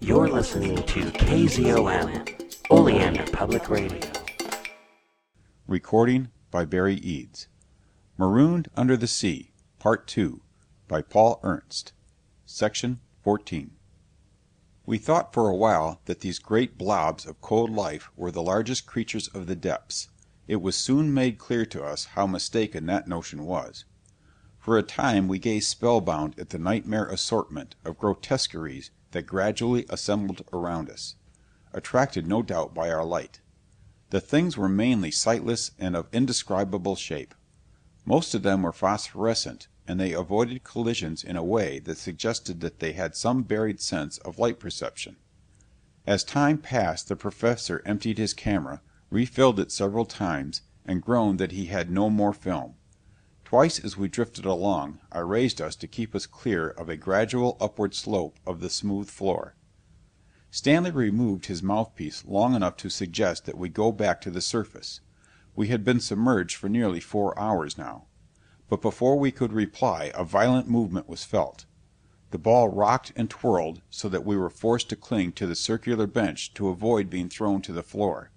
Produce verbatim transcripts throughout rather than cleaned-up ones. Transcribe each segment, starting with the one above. You're listening to K Z O M, Oleander Public Radio. Recording by Barry Eads. Marooned Under the Sea, Part two, by Paul Ernst. Section fourteen. We thought for a while that these great blobs of cold life were the largest creatures of the depths. It was soon made clear to us how mistaken that notion was. For a time we gazed spellbound at the nightmare assortment of grotesqueries that gradually assembled around us, attracted no doubt by our light. The things were mainly sightless and of indescribable shape. Most of them were phosphorescent, and they avoided collisions in a way that suggested that they had some buried sense of light perception. As time passed, the professor emptied his camera, refilled it several times, and groaned that he had no more film. Twice as we drifted along, I raised us to keep us clear of a gradual upward slope of the smooth floor. Stanley removed his mouthpiece long enough to suggest that we go back to the surface. We had been submerged for nearly four hours now. But before we could reply, a violent movement was felt. The ball rocked and twirled so that we were forced to cling to the circular bench to avoid being thrown to the floor.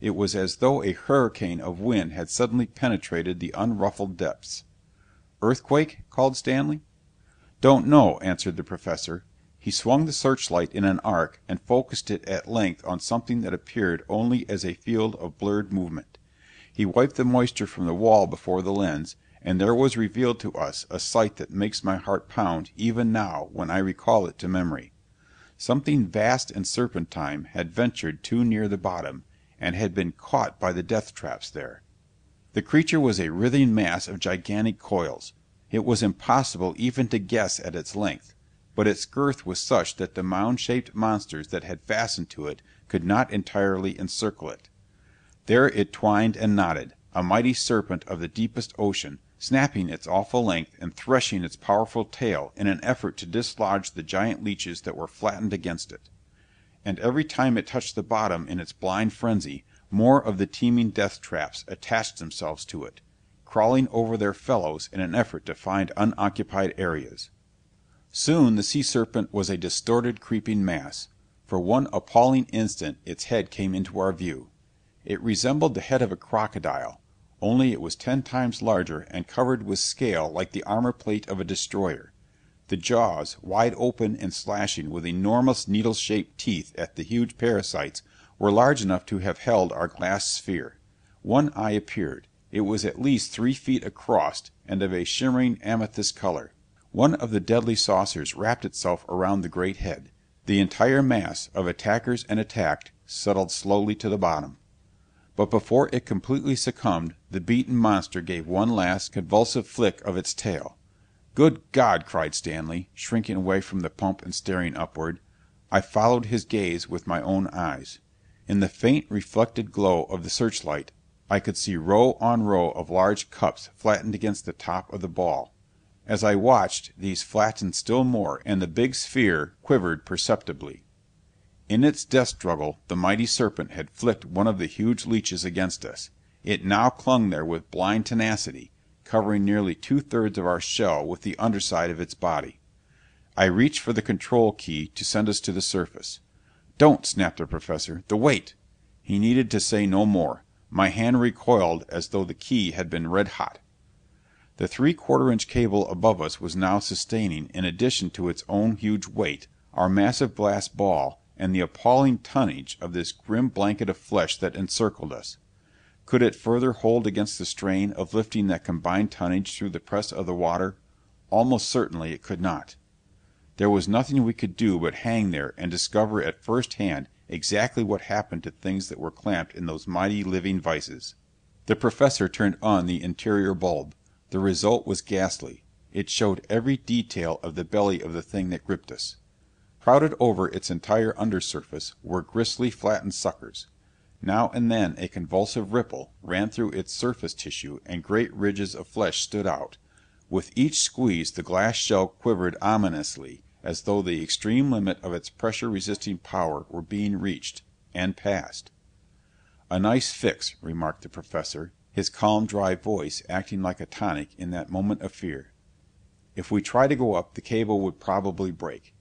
It was as though a hurricane of wind had suddenly penetrated the unruffled depths. "Earthquake?" called Stanley. "Don't know," answered the professor. He swung the searchlight in an arc and focused it at length on something that appeared only as a field of blurred movement. He wiped the moisture from the wall before the lens, and there was revealed to us a sight that makes my heart pound even now when I recall it to memory. Something vast and serpentine had ventured too near the bottom, and had been caught by the death traps there. The creature was a writhing mass of gigantic coils. It was impossible even to guess at its length, but its girth was such that the mound-shaped monsters that had fastened to it could not entirely encircle it. There it twined and knotted, a mighty serpent of the deepest ocean, snapping its awful length and threshing its powerful tail in an effort to dislodge the giant leeches that were flattened against it. And every time it touched the bottom in its blind frenzy, more of the teeming death traps attached themselves to it, crawling over their fellows in an effort to find unoccupied areas. Soon the sea serpent was a distorted, creeping mass. For one appalling instant its head came into our view. It resembled the head of a crocodile, only it was ten times larger and covered with scale like the armor plate of a destroyer. The jaws, wide open and slashing with enormous needle-shaped teeth at the huge parasites, were large enough to have held our glass sphere. One eye appeared. It was at least three feet across and of a shimmering amethyst color. One of the deadly saucers wrapped itself around the great head. The entire mass of attackers and attacked settled slowly to the bottom. But before it completely succumbed, the beaten monster gave one last convulsive flick of its tail. "Good God!" cried Stanley, shrinking away from the pump and staring upward. I followed his gaze with my own eyes. In the faint reflected glow of the searchlight, I could see row on row of large cups flattened against the top of the ball. As I watched, these flattened still more, and the big sphere quivered perceptibly. In its death struggle, the mighty serpent had flicked one of the huge leeches against us. It now clung there with blind tenacity, covering nearly two-thirds of our shell with the underside of its body. I reached for the control key to send us to the surface. "Don't!" snapped the professor. "The weight!" He needed to say no more. My hand recoiled as though the key had been red-hot. The three-quarter-inch cable above us was now sustaining, in addition to its own huge weight, our massive glass ball and the appalling tonnage of this grim blanket of flesh that encircled us. Could it further hold against the strain of lifting that combined tonnage through the press of the water? Almost certainly it could not. There was nothing we could do but hang there and discover at first hand exactly what happened to things that were clamped in those mighty living vices. The professor turned on the interior bulb. The result was ghastly. It showed every detail of the belly of the thing that gripped us. Crowded over its entire undersurface were gristly, flattened suckers. Now and then a convulsive ripple ran through its surface tissue and great ridges of flesh stood out. With each squeeze the glass shell quivered ominously, as though the extreme limit of its pressure-resisting power were being reached, and passed. "A nice fix," remarked the professor, his calm, dry voice acting like a tonic in that moment of fear. "If we try to go up, the cable would probably break.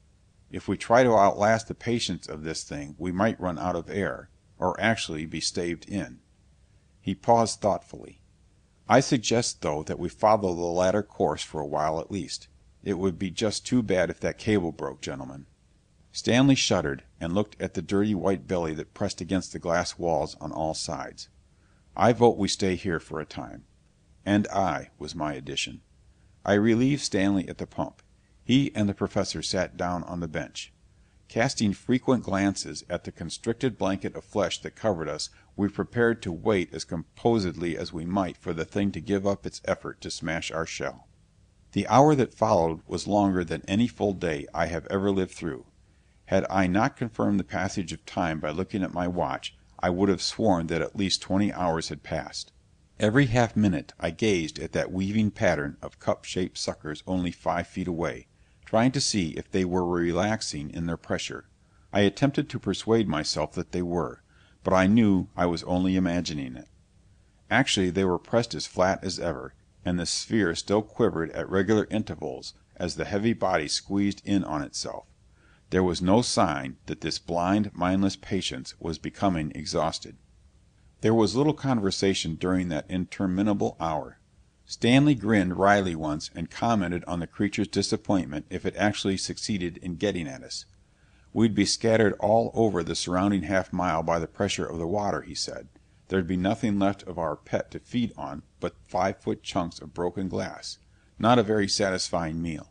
If we try to outlast the patience of this thing we might run out of air, or actually be staved in." He paused thoughtfully. "I suggest, though, that we follow the latter course for a while at least. It would be just too bad if that cable broke, gentlemen." Stanley shuddered and looked at the dirty white belly that pressed against the glass walls on all sides. "I vote we stay here for a time." "And I," was my addition. I relieved Stanley at the pump. He and the professor sat down on the bench. Casting frequent glances at the constricted blanket of flesh that covered us, we prepared to wait as composedly as we might for the thing to give up its effort to smash our shell. The hour that followed was longer than any full day I have ever lived through. Had I not confirmed the passage of time by looking at my watch, I would have sworn that at least twenty hours had passed. Every half minute I gazed at that weaving pattern of cup-shaped suckers only five feet away, trying to see if they were relaxing in their pressure. I attempted to persuade myself that they were, but I knew I was only imagining it. Actually they were pressed as flat as ever, and the sphere still quivered at regular intervals as the heavy body squeezed in on itself. There was no sign that this blind, mindless patience was becoming exhausted. There was little conversation during that interminable hour. Stanley grinned wryly once and commented on the creature's disappointment if it actually succeeded in getting at us. "We'd be scattered all over the surrounding half-mile by the pressure of the water," he said. "There'd be nothing left of our pet to feed on but five-foot chunks of broken glass. Not a very satisfying meal."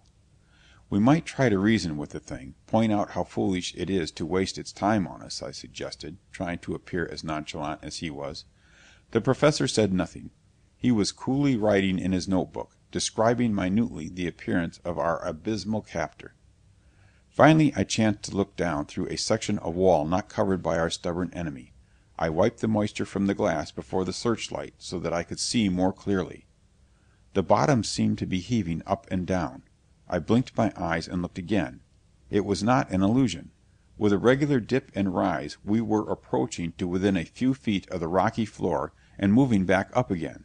"We might try to reason with the thing, point out how foolish it is to waste its time on us," I suggested, trying to appear as nonchalant as he was. The professor said nothing. He was coolly writing in his notebook, describing minutely the appearance of our abysmal captor. Finally I chanced to look down through a section of wall not covered by our stubborn enemy. I wiped the moisture from the glass before the searchlight so that I could see more clearly. The bottom seemed to be heaving up and down. I blinked my eyes and looked again. It was not an illusion. With a regular dip and rise we were approaching to within a few feet of the rocky floor and moving back up again.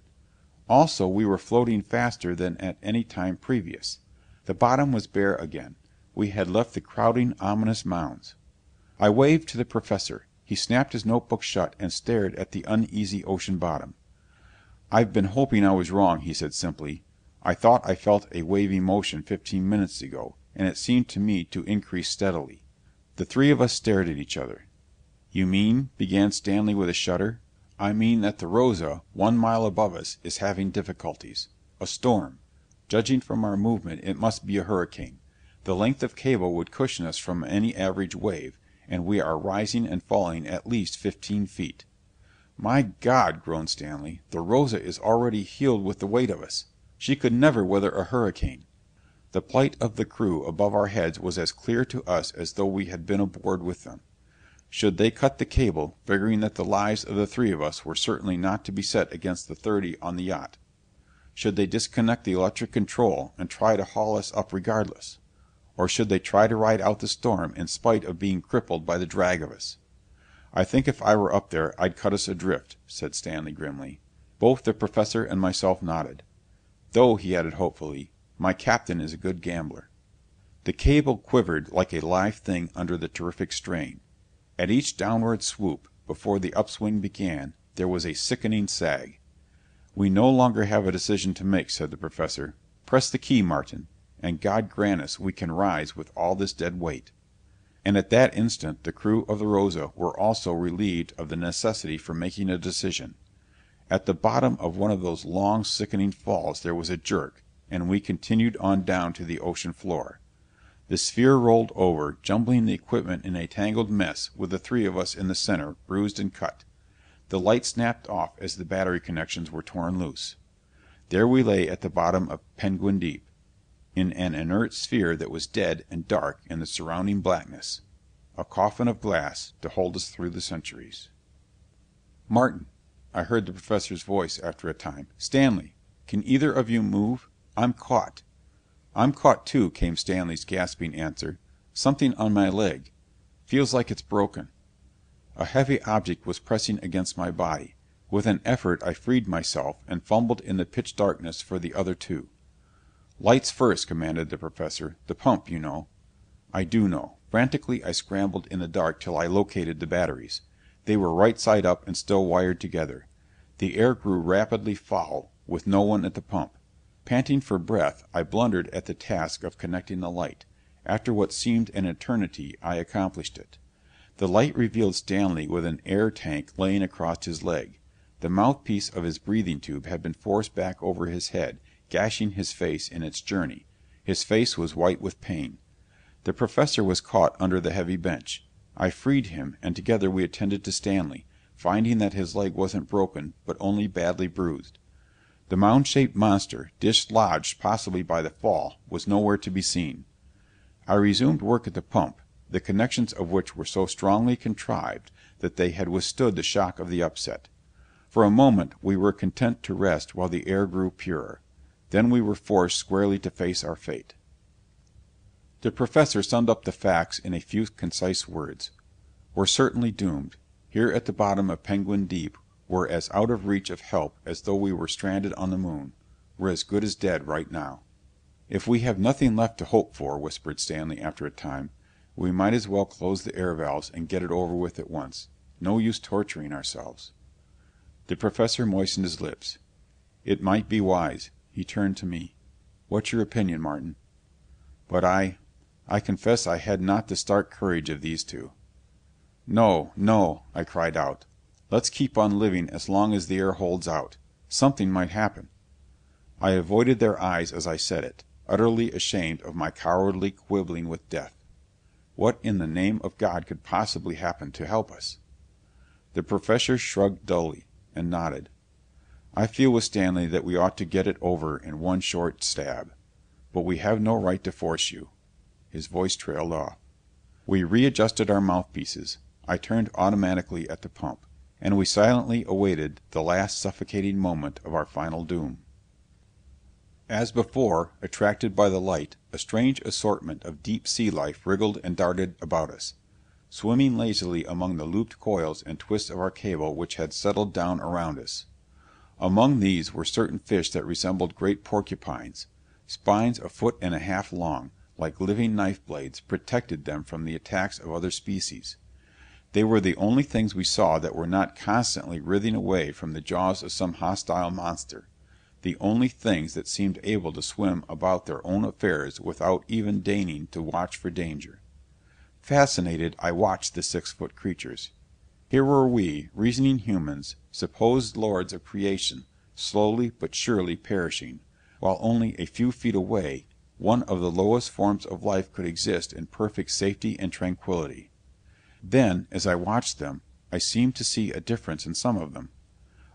Also we were floating faster than at any time previous. The bottom was bare again. We had left the crowding, ominous mounds. I waved to the professor. He snapped his notebook shut and stared at the uneasy ocean bottom. "I've been hoping I was wrong," he said simply. "I thought I felt a wavy motion fifteen minutes ago, and it seemed to me to increase steadily." The three of us stared at each other. "You mean," began Stanley with a shudder, "I mean that the Rosa, one mile above us, is having difficulties. A storm. Judging from our movement, it must be a hurricane. The length of cable would cushion us from any average wave, and we are rising and falling at least fifteen feet." "My God," groaned Stanley, "the Rosa is already heeled with the weight of us. She could never weather a hurricane." The plight of the crew above our heads was as clear to us as though we had been aboard with them. Should they cut the cable, figuring that the lives of the three of us were certainly not to be set against the thirty on the yacht? Should they disconnect the electric control and try to haul us up regardless? Or should they try to ride out the storm in spite of being crippled by the drag of us? "I think if I were up there I'd cut us adrift," said Stanley grimly. Both the professor and myself nodded. "Though," he added hopefully, "my captain is a good gambler." The cable quivered like a live thing under the terrific strain. At each downward swoop, before the upswing began, there was a sickening sag. "We no longer have a decision to make," said the professor. "Press the key, Martin, and God grant us we can rise with all this dead weight." And at that instant the crew of the Rosa were also relieved of the necessity for making a decision. At the bottom of one of those long, sickening falls there was a jerk, and we continued on down to the ocean floor. The sphere rolled over, jumbling the equipment in a tangled mess, with the three of us in the center, bruised and cut. The light snapped off as the battery connections were torn loose. There we lay at the bottom of Penguin Deep, in an inert sphere that was dead and dark in the surrounding blackness, a coffin of glass to hold us through the centuries. "Martin," I heard the professor's voice after a time. "Stanley, can either of you move? I'm caught." "I'm caught, too," came Stanley's gasping answer. "Something on my leg. Feels like it's broken." A heavy object was pressing against my body. With an effort I freed myself and fumbled in the pitch darkness for the other two. "Lights first," commanded the professor. "The pump, you know." "I do know." Frantically I scrambled in the dark till I located the batteries. They were right side up and still wired together. The air grew rapidly foul, with no one at the pump. Panting for breath, I blundered at the task of connecting the light. After what seemed an eternity, I accomplished it. The light revealed Stanley with an air tank laying across his leg. The mouthpiece of his breathing tube had been forced back over his head, gashing his face in its journey. His face was white with pain. The professor was caught under the heavy bench. I freed him, and together we attended to Stanley, finding that his leg wasn't broken, but only badly bruised. The mound-shaped monster, dislodged possibly by the fall, was nowhere to be seen. I resumed work at the pump, the connections of which were so strongly contrived that they had withstood the shock of the upset. For a moment we were content to rest while the air grew purer. Then we were forced squarely to face our fate. The professor summed up the facts in a few concise words. We're certainly doomed. Here at the bottom of Penguin Deep, we're as out of reach of help as though we were stranded on the moon. We're as good as dead right now. If we have nothing left to hope for, whispered Stanley after a time, we might as well close the air valves and get it over with at once. No use torturing ourselves. The professor moistened his lips. It might be wise. He turned to me. What's your opinion, Martin? But I... I confess I had not the stark courage of these two. No, no, I cried out. Let's keep on living as long as the air holds out. Something might happen. I avoided their eyes as I said it, utterly ashamed of my cowardly quibbling with death. What in the name of God could possibly happen to help us? The professor shrugged dully and nodded. I feel with Stanley that we ought to get it over in one short stab. But we have no right to force you. His voice trailed off. We readjusted our mouthpieces. I turned automatically at the pump, and we silently awaited the last suffocating moment of our final doom. As before, attracted by the light, a strange assortment of deep sea life wriggled and darted about us, swimming lazily among the looped coils and twists of our cable which had settled down around us. Among these were certain fish that resembled great porcupines. Spines a foot and a half long, like living knife-blades, protected them from the attacks of other species. They were the only things we saw that were not constantly writhing away from the jaws of some hostile monster, the only things that seemed able to swim about their own affairs without even deigning to watch for danger. Fascinated, I watched the six-foot creatures. Here were we, reasoning humans, supposed lords of creation, slowly but surely perishing, while only a few feet away, one of the lowest forms of life could exist in perfect safety and tranquility. Then, as I watched them, I seemed to see a difference in some of them.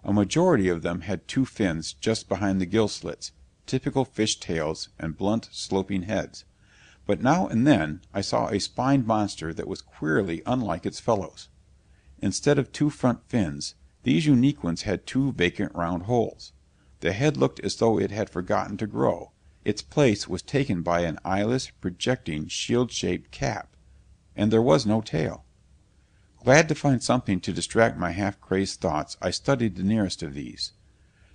A majority of them had two fins just behind the gill slits, typical fish tails and blunt, sloping heads. But now and then I saw a spined monster that was queerly unlike its fellows. Instead of two front fins, these unique ones had two vacant round holes. The head looked as though it had forgotten to grow. Its place was taken by an eyeless, projecting, shield-shaped cap, and there was no tail. Glad to find something to distract my half-crazed thoughts, I studied the nearest of these.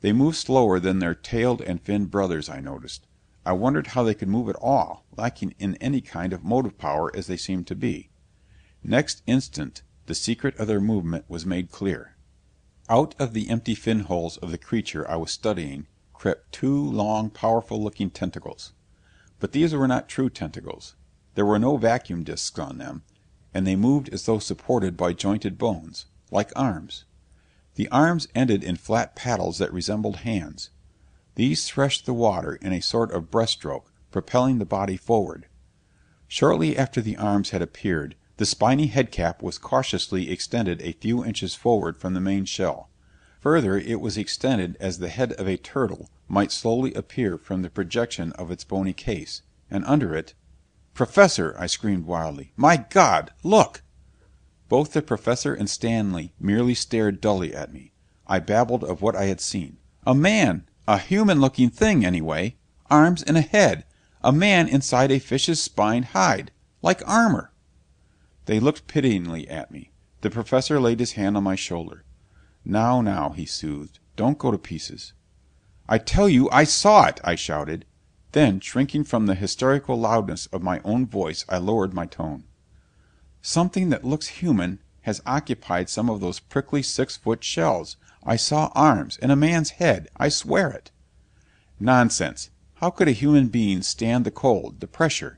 They moved slower than their tailed and finned brothers, I noticed. I wondered how they could move at all, lacking in any kind of motive power as they seemed to be. Next instant, the secret of their movement was made clear. Out of the empty fin holes of the creature I was studying crept two long, powerful-looking tentacles. But these were not true tentacles. There were no vacuum discs on them, and they moved as though supported by jointed bones, like arms. The arms ended in flat paddles that resembled hands. These threshed the water in a sort of breaststroke, propelling the body forward. Shortly after the arms had appeared, the spiny headcap was cautiously extended a few inches forward from the main shell. Further, it was extended as the head of a turtle might slowly appear from the projection of its bony case, and under it— "Professor!" I screamed wildly. "My God! Look!" Both the professor and Stanley merely stared dully at me. I babbled of what I had seen. A man! A human-looking thing, anyway! Arms and a head! A man inside a fish's spined hide! Like armor! They looked pityingly at me. The professor laid his hand on my shoulder. "Now, now," he soothed. "Don't go to pieces." "I tell you I saw it!" I shouted. Then, shrinking from the hysterical loudness of my own voice, I lowered my tone. Something that looks human has occupied some of those prickly six-foot shells. I saw arms and a man's head. I swear it. Nonsense. How could a human being stand the cold, the pressure?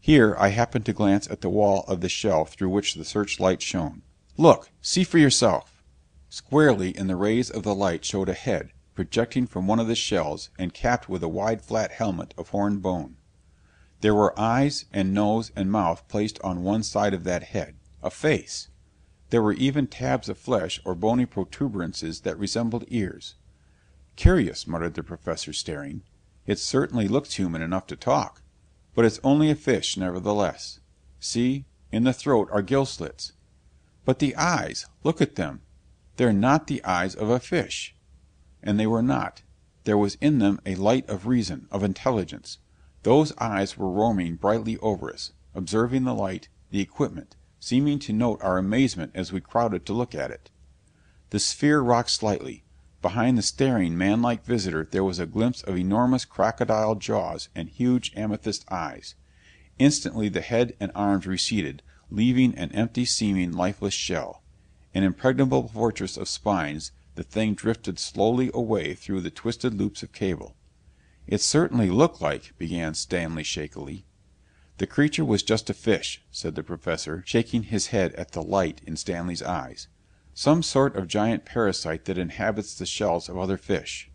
Here I happened to glance at the wall of the shell through which the searchlight shone. Look! See for yourself! Squarely in the rays of the light showed a head, projecting from one of the shells and capped with a wide flat helmet of horned bone. There were eyes and nose and mouth placed on one side of that head. A face. There were even tabs of flesh or bony protuberances that resembled ears. Curious, muttered the professor, staring. It certainly looks human enough to talk. But it's only a fish, nevertheless. See, in the throat are gill slits. But the eyes, look at them. They're not the eyes of a fish. And they were not. There was in them a light of reason, of intelligence. Those eyes were roaming brightly over us, observing the light, the equipment, seeming to note our amazement as we crowded to look at it. The sphere rocked slightly. Behind the staring, man-like visitor there was a glimpse of enormous crocodile jaws and huge amethyst eyes. Instantly the head and arms receded, leaving an empty-seeming, lifeless shell. An impregnable fortress of spines, the thing drifted slowly away through the twisted loops of cable. "It certainly looked like," began Stanley shakily. "The creature was just a fish," said the professor, shaking his head at the light in Stanley's eyes. "Some sort of giant parasite that inhabits the shells of other fish."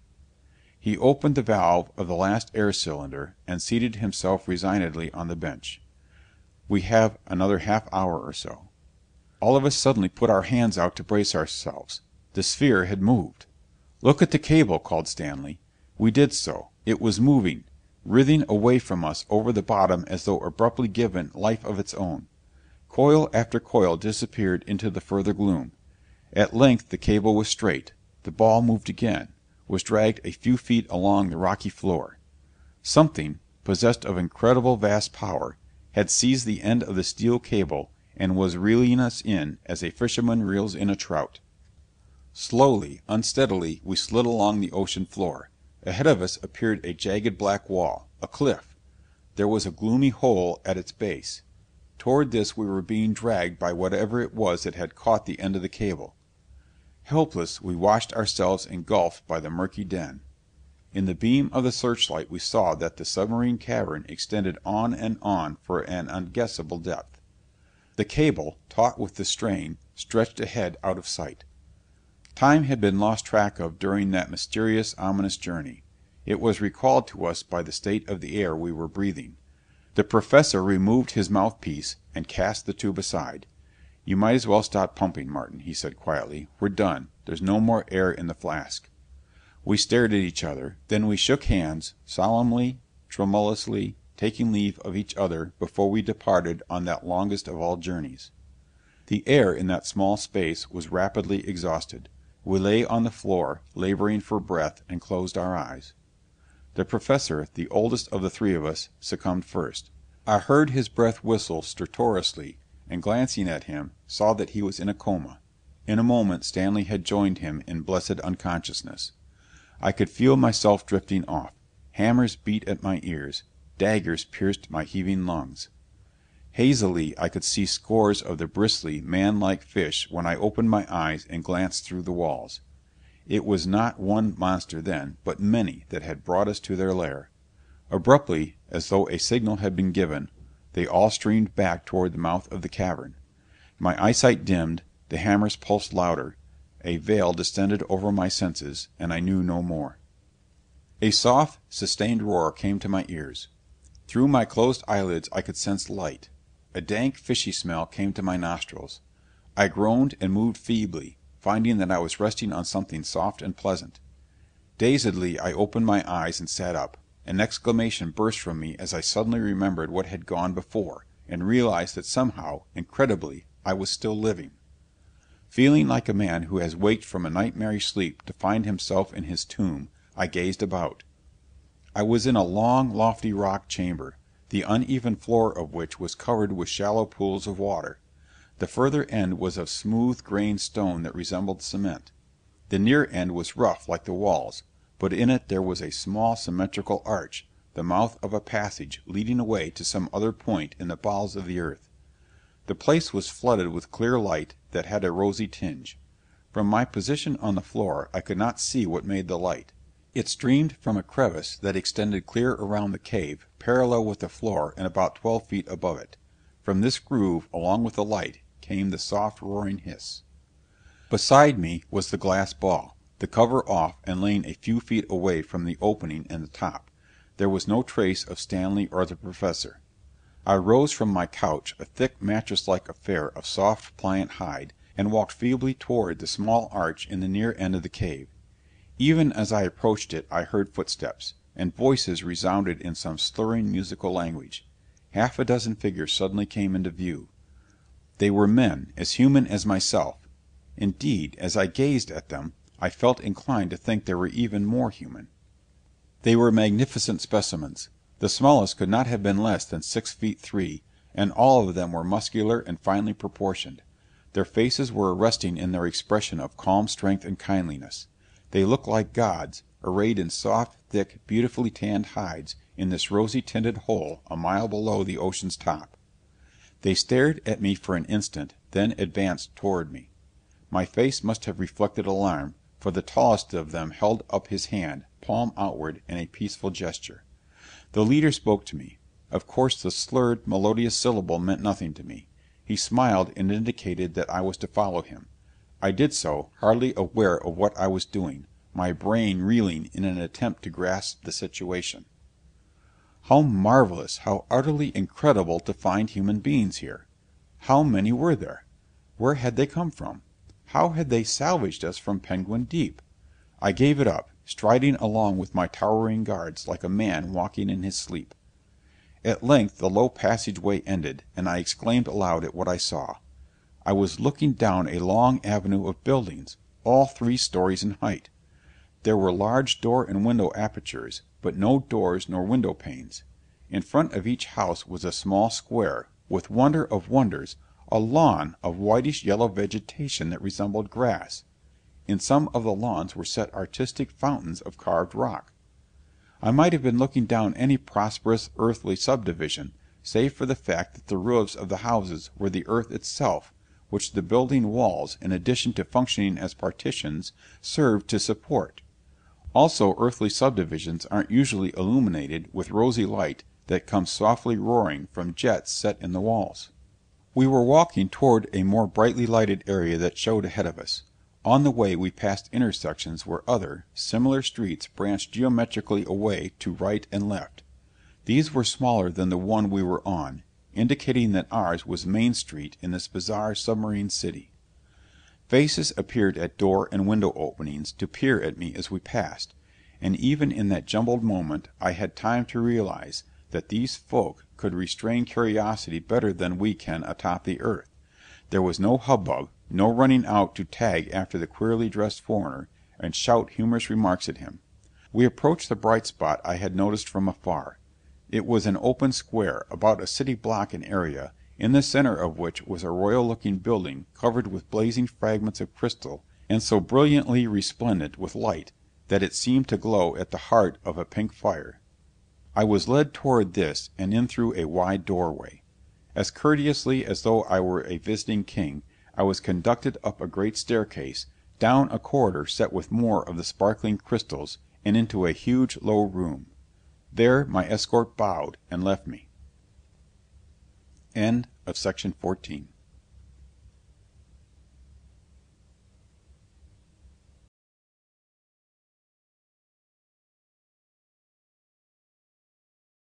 He opened the valve of the last air cylinder and seated himself resignedly on the bench. "We have another half hour or so." All of us suddenly put our hands out to brace ourselves. The sphere had moved. "Look at the cable," called Stanley. We did so. It was moving, writhing away from us over the bottom as though abruptly given life of its own. Coil after coil disappeared into the further gloom. At length the cable was straight. The ball moved again, was dragged a few feet along the rocky floor. Something, possessed of incredible vast power, had seized the end of the steel cable and was reeling us in as a fisherman reels in a trout. Slowly, unsteadily, we slid along the ocean floor. Ahead of us appeared a jagged black wall, a cliff. There was a gloomy hole at its base. Toward this we were being dragged by whatever it was that had caught the end of the cable. Helpless, we watched ourselves engulfed by the murky den. In the beam of the searchlight we saw that the submarine cavern extended on and on for an unguessable depth. The cable, taut with the strain, stretched ahead out of sight. Time had been lost track of during that mysterious, ominous journey. It was recalled to us by the state of the air we were breathing. The professor removed his mouthpiece and cast the tube aside. "You might as well stop pumping, Martin," he said quietly. "We're done. There's no more air in the flask." We stared at each other. Then we shook hands, solemnly, tremulously, taking leave of each other before we departed on that longest of all journeys. The air in that small space was rapidly exhausted. We lay on the floor, laboring for breath, and closed our eyes. The professor, the oldest of the three of us, succumbed first. I heard his breath whistle stertorously, and glancing at him, saw that he was in a coma. In a moment Stanley had joined him in blessed unconsciousness. I could feel myself drifting off. Hammers beat at my ears. Daggers pierced my heaving lungs. Hazily I could see scores of the bristly, man-like fish when I opened my eyes and glanced through the walls. It was not one monster then, but many, that had brought us to their lair. Abruptly, as though a signal had been given, they all streamed back toward the mouth of the cavern. My eyesight dimmed, the hammers pulsed louder, a veil descended over my senses, and I knew no more. A soft, sustained roar came to my ears. Through my closed eyelids I could sense light. A dank, fishy smell came to my nostrils. I groaned and moved feebly, finding that I was resting on something soft and pleasant. Dazedly I opened my eyes and sat up. An exclamation burst from me as I suddenly remembered what had gone before, and realized that somehow, incredibly, I was still living. Feeling like a man who has waked from a nightmarish sleep to find himself in his tomb, I gazed about. I was in a long, lofty rock chamber, the uneven floor of which was covered with shallow pools of water. The further end was of smooth-grained stone that resembled cement. The near end was rough like the walls, but in it there was a small symmetrical arch, the mouth of a passage leading away to some other point in the bowels of the earth. The place was flooded with clear light that had a rosy tinge. From my position on the floor I could not see what made the light. It streamed from a crevice that extended clear around the cave, parallel with the floor and about twelve feet above it. From this groove, along with the light, came the soft roaring hiss. Beside me was the glass ball, the cover off and laying a few feet away from the opening and the top. There was no trace of Stanley or the Professor. I rose from my couch, a thick mattress-like affair of soft pliant hide, and walked feebly toward the small arch in the near end of the cave. Even as I approached it I heard footsteps, and voices resounded in some slurring musical language. Half a dozen figures suddenly came into view. They were men, as human as myself. Indeed, as I gazed at them, I felt inclined to think they were even more human. They were magnificent specimens. The smallest could not have been less than six feet three, and all of them were muscular and finely proportioned. Their faces were arresting in their expression of calm strength and kindliness. They looked like gods, arrayed in soft, thick, beautifully tanned hides, in this rosy-tinted hole a mile below the ocean's top. They stared at me for an instant, then advanced toward me. My face must have reflected alarm, for the tallest of them held up his hand, palm outward, in a peaceful gesture. The leader spoke to me. Of course the slurred, melodious syllable meant nothing to me. He smiled and indicated that I was to follow him. I did so, hardly aware of what I was doing, my brain reeling in an attempt to grasp the situation. How marvelous, how utterly incredible to find human beings here! How many were there? Where had they come from? How had they salvaged us from Penguin Deep? I gave it up, striding along with my towering guards like a man walking in his sleep. At length the low passageway ended, and I exclaimed aloud at what I saw. I was looking down a long avenue of buildings, all three stories in height. There were large door and window apertures, but no doors nor window panes. In front of each house was a small square, with wonder of wonders, a lawn of whitish-yellow vegetation that resembled grass. In some of the lawns were set artistic fountains of carved rock. I might have been looking down any prosperous earthly subdivision, save for the fact that the roofs of the houses were the earth itself, which the building walls, in addition to functioning as partitions, served to support. Also, earthly subdivisions aren't usually illuminated with rosy light that comes softly roaring from jets set in the walls. We were walking toward a more brightly lighted area that showed ahead of us. On the way we passed intersections where other, similar streets branched geometrically away to right and left. These were smaller than the one we were on, indicating that ours was Main Street in this bizarre submarine city. Faces appeared at door and window openings to peer at me as we passed, and even in that jumbled moment I had time to realize that these folk could restrain curiosity better than we can atop the earth. There was no hubbub, no running out to tag after the queerly dressed foreigner and shout humorous remarks at him. We approached the bright spot I had noticed from afar. It was an open square, about a city block in area, in the center of which was a royal-looking building covered with blazing fragments of crystal, and so brilliantly resplendent with light that it seemed to glow at the heart of a pink fire. I was led toward this and in through a wide doorway. As courteously as though I were a visiting king, I was conducted up a great staircase, down a corridor set with more of the sparkling crystals, and into a huge low room. There my escort bowed and left me. End of section fourteen.